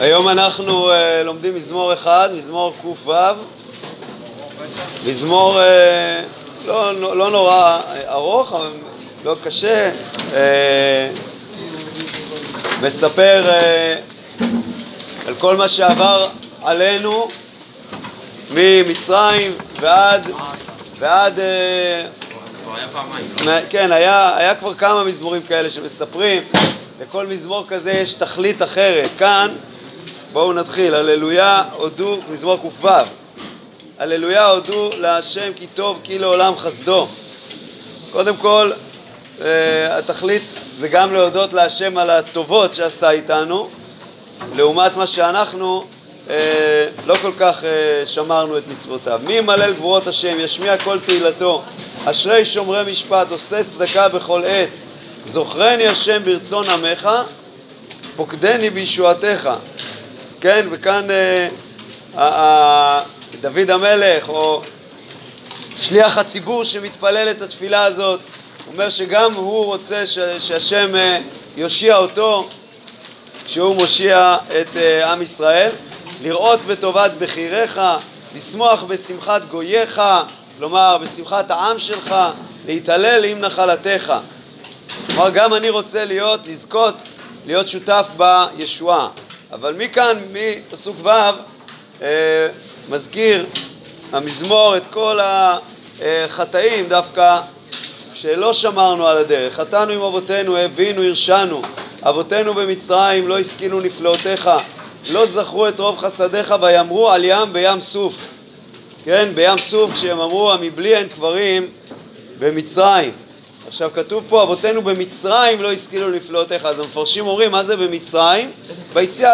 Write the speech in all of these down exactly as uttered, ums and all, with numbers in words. היום אנחנו uh, לומדים מזמור אחד, מזמור קו וו. מזמור uh, לא, לא, לא נורא ארוך, אבל לא קשה. Uh, מספר uh, על כל מה שעבר עלינו ממצרים ועד... ועד... Uh, כן, היה, היה כבר כמה מזמורים כאלה שמספרים, לכל מזמור כזה יש תכלית אחרת. כאן, בואו נתחיל, הללויה הודו, מזמור קו וו, הללויה הודו להשם כי טוב כי לעולם חסדו. קודם כל, התכלית זה גם להודות להשם על הטובות שעשה איתנו, לעומת מה שאנחנו לא כל כך שמרנו את מצוותיו. מי מלל גבורות השם, ישמיע כל תהילתו, אשרי שומרי משפט, עושה צדקה בכל עת. זוכרני השם ברצון עמך, פוקדני בישועתך. כן, וכאן אה, אה, דוד המלך, או שליח הציבור שמתפלל את התפילה הזאת, אומר שגם הוא רוצה ש- שהשם אה, יושיע אותו, כשהוא מושיע את אה, עם ישראל. לראות בטובת בחיריך, לשמוח בשמחת גוייך, כלומר, בשמחת העם שלך, להתעלל עם נחלתך. כלומר, גם אני רוצה להיות, לזכות, להיות שותף בישועה. אבל מכאן, מפסוק ו', אה, מזכיר המזמור את כל החטאים דווקא שלא שמרנו על הדרך. חטאנו עם אבותינו, הבינו, הרשענו. אבותינו במצרים לא השכילו נפלאותיך, לא זכרו את רוב חסדיך ויאמרו על ים וים סוף. כן, בים סוף, כשהם אמרו, מבלי אין קברים במצרים. עכשיו כתוב פה, אבותינו במצרים לא השכילו לפלאותיך. אז המפרשים אומרים, מה זה במצרים? ביציאה,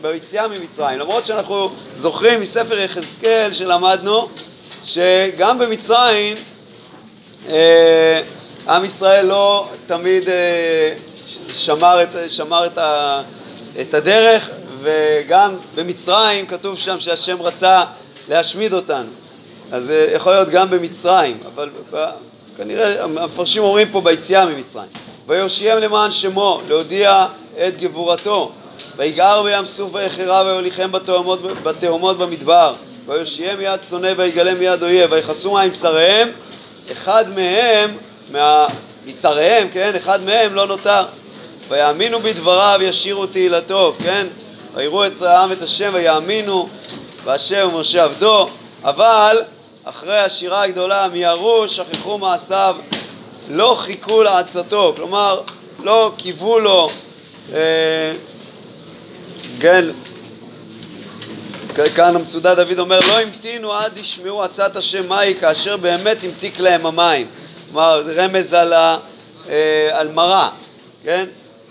ביציאה ממצרים. למרות שאנחנו זוכרים מספר יחזקאל שלמדנו, שגם במצרים, אה, עם ישראל לא תמיד אה, שמר, את, שמר את, ה, את הדרך, וגם במצרים כתוב שם שהשם רצה להשמיד אותנו. אז זה יכול להיות גם במצרים, אבל כנראה המפרשים אומרים פה ביציאה ממצרים. ויושיעם למען שמו, להודיע את גבורתו. ויגער בים סוף ויחרה ויוליכם בתאומות, בתאומות במדבר. ויושיעם מיד שונא ויגלם מיד אויב. ויחסו מים צריהם, אחד מהם, מה... מצריהם, כן? אחד מהם לא נותר. ויאמינו בדבריו ישירו תהילתו, כן? ויראו את העם את השם ויאמינו. והשם ומשה עבדו, אבל אחרי השירה הגדולה, מיהרו, שכחו מעשיו, לא חיכו לעצתו, כלומר, לא קיוו לו, אה, גל, כאן המצודה דוד אומר, לא המתינו עד ישמעו עצת השם מהי, כאשר באמת המתיק להם המים, כלומר, רמז על, ה, אה, על מרה, כן?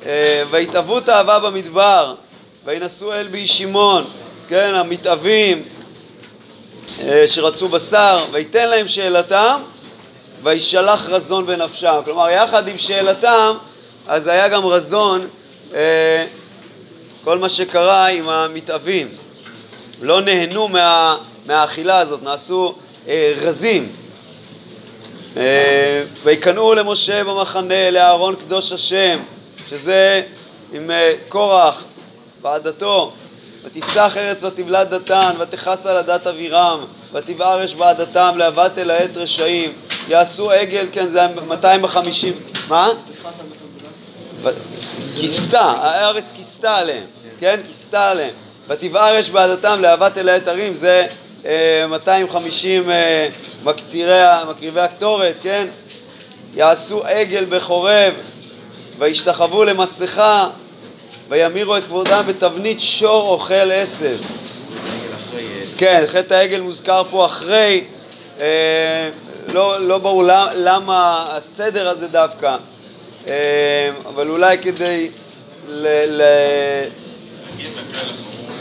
אה, והתאוו תאווה במדבר, והינסו אל בי שימון, כן, המתאבים שרצו בשר, ויתן להם שאלתם, וישלח רזון בנפשם. כלומר, יחד עם שאלתם, אז היה גם רזון, כל מה שקרה עם המתאבים. לא נהנו מה, מהאכילה הזאת, נעשו רזים. ויקנאו למשה במחנה, לאהרון קדוש השם, שזה עם קורח ועדתו. ותפתח ארץ ותבלע דתן, ותכס על הדת אבירם, ותבערש בעדתם, להבת אל העת רשעים, יעשו עגל, כן, זה מאתיים וחמישים, מה? כיסתה, הארץ כיסתה עליהם, כן, כיסתה עליהם, ותבערש בעדתם, להבת אל העת הרים, זה מאתיים וחמישים מקריבי הקטורת, כן, יעשו עגל בחורב, וישתחוו למסכה, וימירו את כבודם בתבנית שור אוכל עשב. כן, חטא העגל מוזכר פה אחרי, אה, לא, לא ברור למה, למה הסדר הזה דווקא, אה, אבל אולי כדי ל... ל...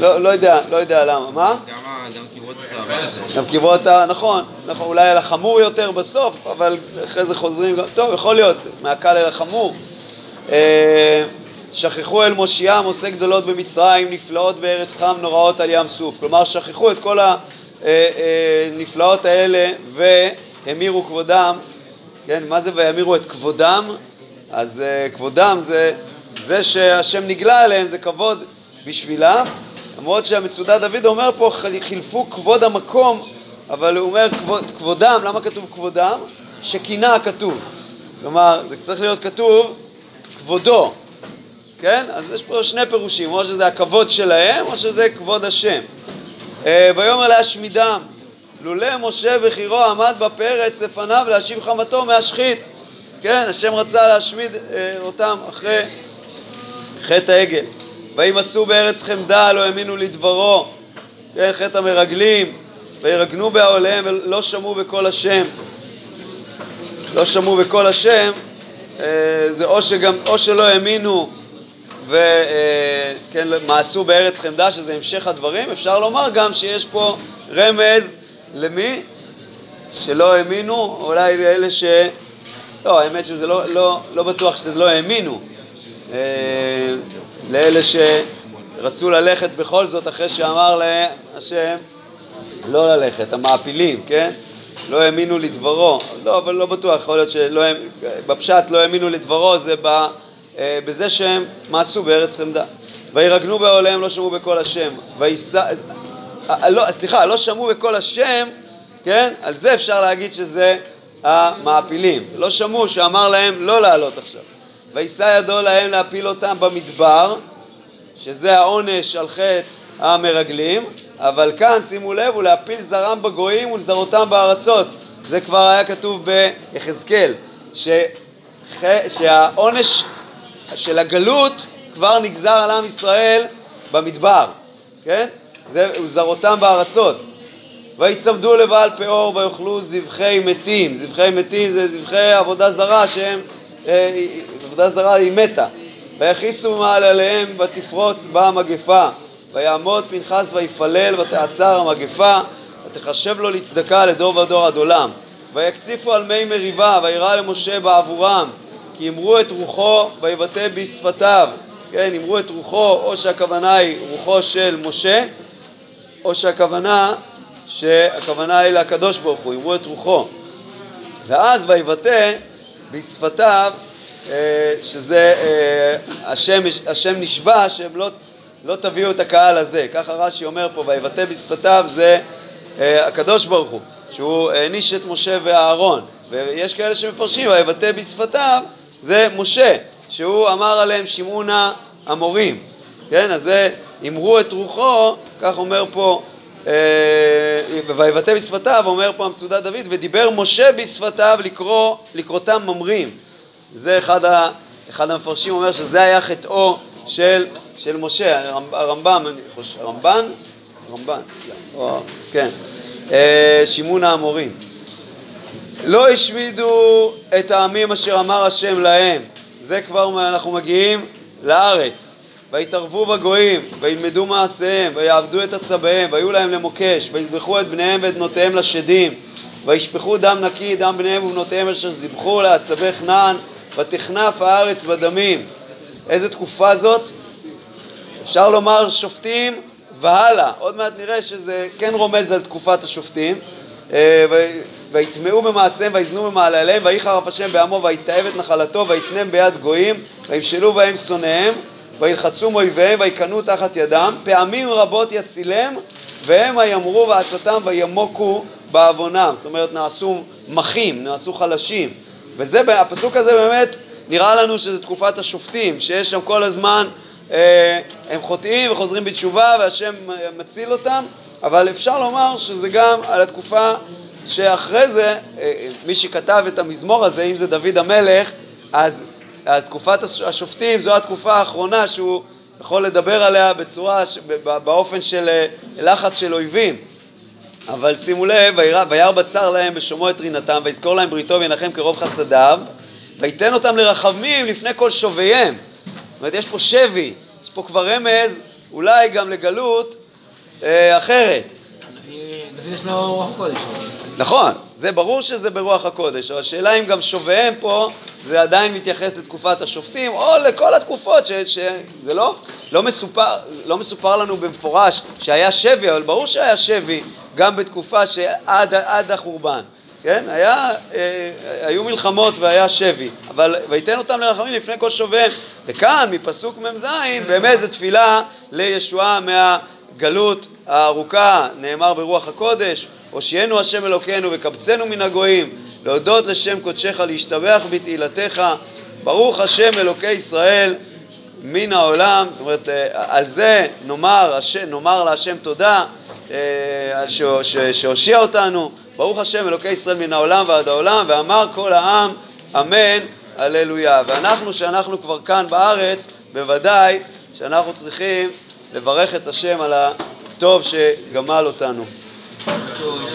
לא, לא יודע, לא יודע למה, מה? גם קיברות ה... גם קיברות ה... נכון, נכון, אולי על החמור יותר בסוף, אבל אחרי זה חוזרים גם... טוב, יכול להיות, מהקל אל החמור. אה... שכחו אל מושיעם, עושה גדולות במצרים, נפלאות בארץ חם, נוראות על ים סוף. כלומר, שכחו את כל הנפלאות האלה והמירו כבודם. כן, מה זה והמירו את כבודם? אז כבודם זה, זה שהשם נגלה עליהם, זה כבוד בשבילה. למרות שהמצודה דוד אומר פה חילפו כבוד המקום, אבל הוא אומר כבוד, כבודם, למה כתוב כבודם? שכינה כתוב. כלומר, זה צריך להיות כתוב כבודו. כן? אז יש פה שני פירושים, או שזה הכבוד שלהם, או שזה כבוד השם. ויאמר להשמידם, לולא משה וחירו עמד בפרץ לפניו להשיב חמתו מהשחית. כן, השם רצה להשמיד אה, אותם אחרי חטא העגל. והם עשו בארץ חמדה, לא האמינו לדברו. כן, חטא המרגלים. וירגנו בעליהם ולא שמעו בקול השם. לא שמעו בקול השם, אה, זה או, שגם, או שלא האמינו וכן, אה, מעשו בארץ חמדה, שזה המשך הדברים. אפשר לומר גם שיש פה רמז למי? שלא האמינו, אולי לאלה ש... לא, האמת שזה לא, לא, לא בטוח שזה לא האמינו. אה, לאלה שרצו ללכת בכל זאת אחרי שאמר להם השם לא ללכת, המעפילים, כן? לא האמינו לדברו. לא, אבל לא בטוח, יכול להיות שלא, בפשט לא האמינו לדברו, זה ב, אה, בזה שהם מעשו בארץ חמדה. וירגנו בעליהם, לא שמעו בקול השם. ויסע... לא, סליחה, לא שמעו בקול השם, כן? על זה אפשר להגיד שזה המעפילים. לא שמעו שאמר להם לא לעלות עכשיו. וישא ידו להם להפיל אותם במדבר, שזה העונש על חטא המרגלים, אבל כאן, שימו לב, הוא להפיל זרם בגויים ולזרותם בארצות. זה כבר היה כתוב ביחזקאל, ש... שהעונש של הגלות כבר נגזר על עם ישראל במדבר, כן? זה זרותם בארצות. ויצמדו לבעל פאור ויאכלו זבחי מתים. זבחי מתים זה זבחי עבודה זרה שהם, אה, עבודה זרה היא מתה. ויחיסו מעל עליהם ותפרוץ בה המגפה. ויעמוד פנחס ויפלל ותעצר המגפה. ותחשב לו לצדקה לדור ודור עד עולם. ויקציפו על מי מריבה וירא למשה בעבורם. כי אמרו את רוחו ויבטא בשפתיו. כן, אמרו את רוחו, או שהכוונה היא רוחו של משה, או שהכוונה, שהכוונה היא לקדוש ברוך הוא, אמרו את רוחו. ואז ויבטא בשפתיו, שזה השם, השם נשבע שהם לא, לא תביאו את הקהל הזה. ככה רש"י אומר פה, ויבטא בשפתיו זה הקדוש ברוך הוא, שהוא העניש את משה ואהרון. ויש כאלה שמפרשים, ויבטא בשפתיו זה משה, שהוא אמר עליהם שמעונה המורים, כן? אז זה אמרו את רוחו, כך אומר פה, אה, ויבטא בשפתיו, אומר פה המצודת דוד, ודיבר משה בשפתיו לקרוא, לקרותם ממרים. זה אחד, ה, אחד המפרשים אומר שזה היה חטאו של, של משה, הרמב"ם, הרמב"ן? הרמב"ן, או, כן, אה, שמעונה המורים. לא השמידו את העמים אשר אמר השם להם. זה כבר אנחנו מגיעים לארץ. ויתערבו בגויים, וילמדו מעשיהם, ויעבדו את הצבאיהם, והיו להם למוקש, ויזבחו את בניהם ואת בנותיהם לשדים, וישפחו דם נקי, דם בניהם ובנותיהם אשר זבחו לעצבי חנען, ותכנף הארץ בדמים. איזה תקופה זאת? אפשר לומר שופטים והלאה. עוד מעט נראה שזה כן רומז על תקופת השופטים. ויתמאו במעשיהם ויזנו במעלליהם, ויחרף השם בעמו ויתעב את נחלתו ויתנם ביד גויים, וימשלו בהם שונאיהם, וילחצו מאויביהם ויקנו תחת ידם, פעמים רבות יצילם, והם ימרו בעצתם וימוקו בעוונם. זאת אומרת, נעשו מחים, נעשו חלשים. וזה, הפסוק הזה באמת נראה לנו שזה תקופת השופטים, שיש שם כל הזמן, אה, הם חוטאים וחוזרים בתשובה והשם מציל אותם, אבל אפשר לומר שזה גם על התקופה שאחרי זה, מי שכתב את המזמור הזה, אם זה דוד המלך, אז, אז תקופת השופטים זו התקופה האחרונה שהוא יכול לדבר עליה בצורה, באופן של לחץ של אויבים. אבל שימו לב, וירא בצר להם בשומעו את רינתם, ויזכור להם בריתו וינחם כרוב חסדיו, ויתן אותם לרחמים לפני כל שוויהם. זאת אומרת, יש פה שבי, יש פה כבר רמז, אולי גם לגלות אה, אחרת. יש לו רוח הקודש. נכון, זה ברור שזה ברוח הקודש, אבל השאלה אם גם שוויהם פה, זה עדיין מתייחס לתקופת השופטים, או לכל התקופות, שזה לא, לא מסופר, לא מסופר לנו במפורש שהיה שבי, אבל ברור שהיה שבי, גם בתקופה שעד, עד החורבן, כן? היה, אה, היו מלחמות והיה שבי, אבל, ויתן אותם לרחמים לפני כל שוויהם, וכאן, מפסוק מ"ז, באמת זו תפילה לישועה מה... הגלות הארוכה, נאמר ברוח הקודש, הושיענו השם אלוקינו וקבצנו מן הגויים, להודות לשם קודשך, להשתבח בתהילתך, ברוך השם אלוקי ישראל מן העולם. זאת אומרת, על זה נאמר, נאמר להשם תודה, שהושיע אותנו, ברוך השם אלוקי ישראל מן העולם ועד העולם, ואמר כל העם אמן הללויה. ואנחנו שאנחנו כבר כאן בארץ, בוודאי שאנחנו צריכים לברך את השם על הטוב שגמל אותנו.